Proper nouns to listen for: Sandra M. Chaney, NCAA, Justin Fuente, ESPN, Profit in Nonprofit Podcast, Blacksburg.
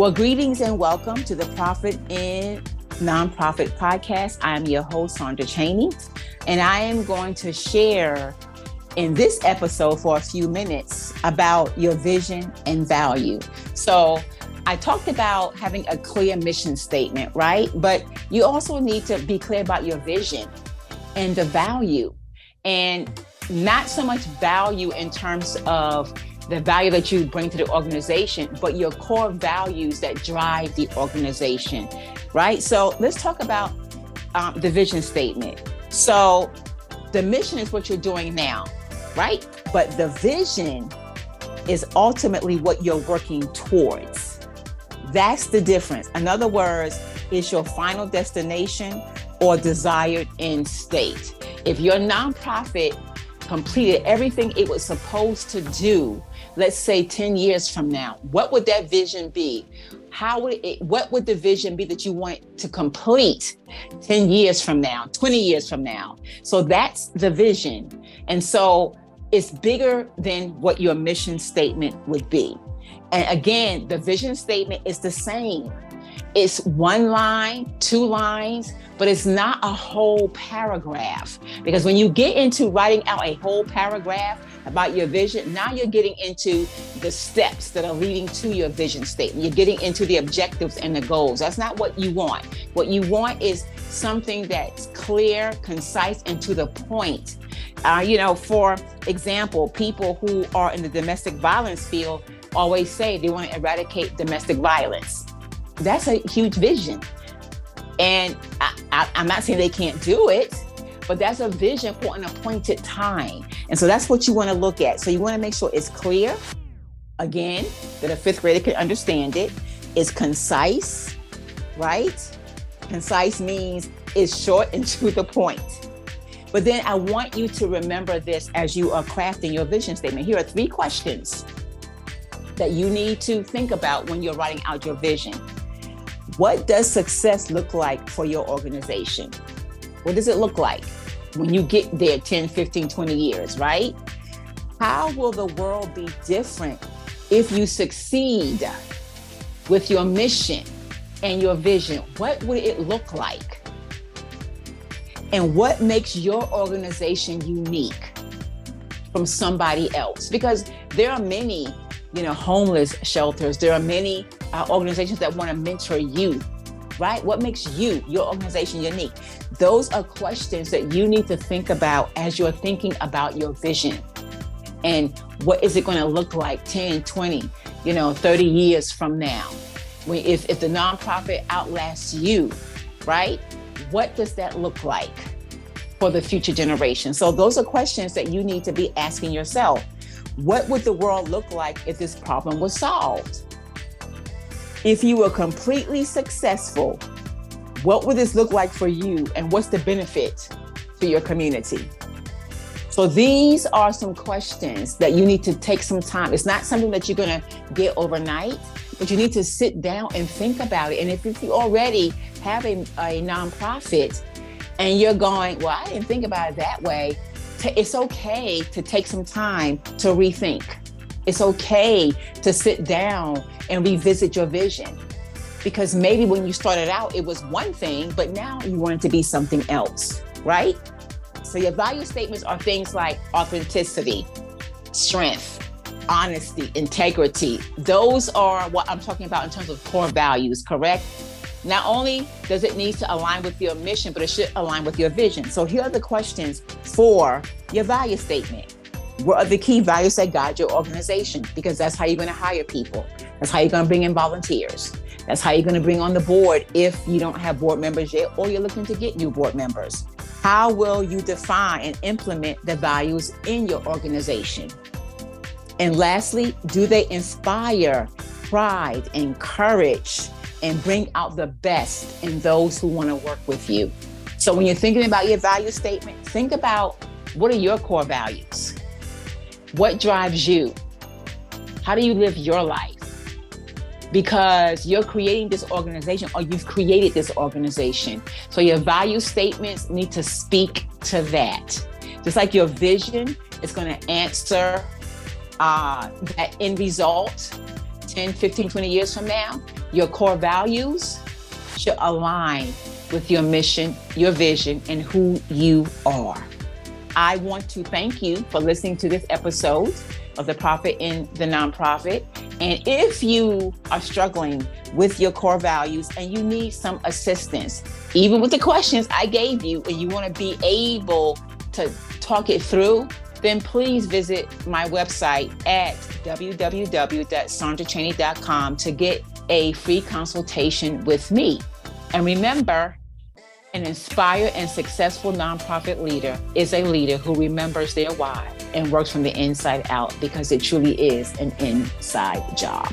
Well, greetings and welcome to the Profit in Nonprofit Podcast. I'm your host, Sandra Chaney, and I am going to share in this episode for a few minutes about your vision and value. So I talked about having a clear mission statement, right? But you also need to be clear about your vision and the value, and not so much value in terms of the value that you bring to the organization, but your core values that drive the organization, right? So let's talk about the vision statement. So the mission is what you're doing now, right? But the vision is ultimately what you're working towards. That's the difference. In other words, it's your final destination or desired end state. If your nonprofit completed everything it was supposed to do, let's say 10 years from now, what would that vision be? What would the vision be that you want to complete 10 years from now, 20 years from now? So that's the vision. And so it's bigger than what your mission statement would be. And again, the vision statement is the same. It's one line, two lines, but it's not a whole paragraph. Because when you get into writing out a whole paragraph about your vision, now you're getting into the steps that are leading to your vision statement. You're getting into the objectives and the goals. That's not what you want. What you want is something that's clear, concise, and to the point. For example, people who are in the domestic violence field always say they want to eradicate domestic violence. That's a huge vision. And I'm not saying they can't do it, but that's a vision for an appointed time. And so that's what you want to look at. So you want to make sure it's clear, again, that a fifth grader can understand it. It's concise, right? Concise means it's short and to the point. But then I want you to remember this as you are crafting your vision statement. Here are three questions that you need to think about when you're writing out your vision. What does success look like for your organization? What does it look like when you get there 10, 15, 20 years, right? How will the world be different if you succeed with your mission and your vision? What would it look like? And what makes your organization unique from somebody else? Because there are many, homeless shelters. There are many organizations that want to mentor youth, right? What makes you, your organization, unique? Those are questions that you need to think about as you're thinking about your vision. And what is it going to look like 10, 20, 30 years from now? If the nonprofit outlasts you, right? What does that look like for the future generation? So those are questions that you need to be asking yourself. What would the world look like if this problem was solved? If you were completely successful, what would this look like for you, and what's the benefit to your community? So these are some questions that you need to take some time. It's not something that you're going to get overnight, but you need to sit down and think about it. And if you already have a nonprofit and you're going, well, I didn't think about it that way, it's okay to take some time to rethink. It's okay to sit down and revisit your vision, because maybe when you started out, it was one thing, but now you want it to be something else, right? So your value statements are things like authenticity, strength, honesty, integrity. Those are what I'm talking about in terms of core values, correct? Not only does it need to align with your mission, but it should align with your vision. So here are the questions for your value statement. What are the key values that guide your organization? Because that's how you're going to hire people. That's how you're going to bring in volunteers. That's how you're going to bring on the board if you don't have board members yet, or you're looking to get new board members. How will you define and implement the values in your organization? And lastly, do they inspire pride and courage and bring out the best in those who want to work with you? So when you're thinking about your value statement, think about, what are your core values? What drives you? How do you live your life? Because you're creating this organization, or you've created this organization. So your value statements need to speak to that. Just like your vision is going to answer that end result 10, 15, 20 years from now, Your core values should align with your mission, your vision, and who you are. I want to thank you for listening to this episode of the Profit in the Nonprofit. And if you are struggling with your core values and you need some assistance, even with the questions I gave you, and you want to be able to talk it through, then please visit my website at www.sandrachaney.com to get a free consultation with me. And remember, an inspired and successful nonprofit leader is a leader who remembers their why and works from the inside out, because it truly is an inside job.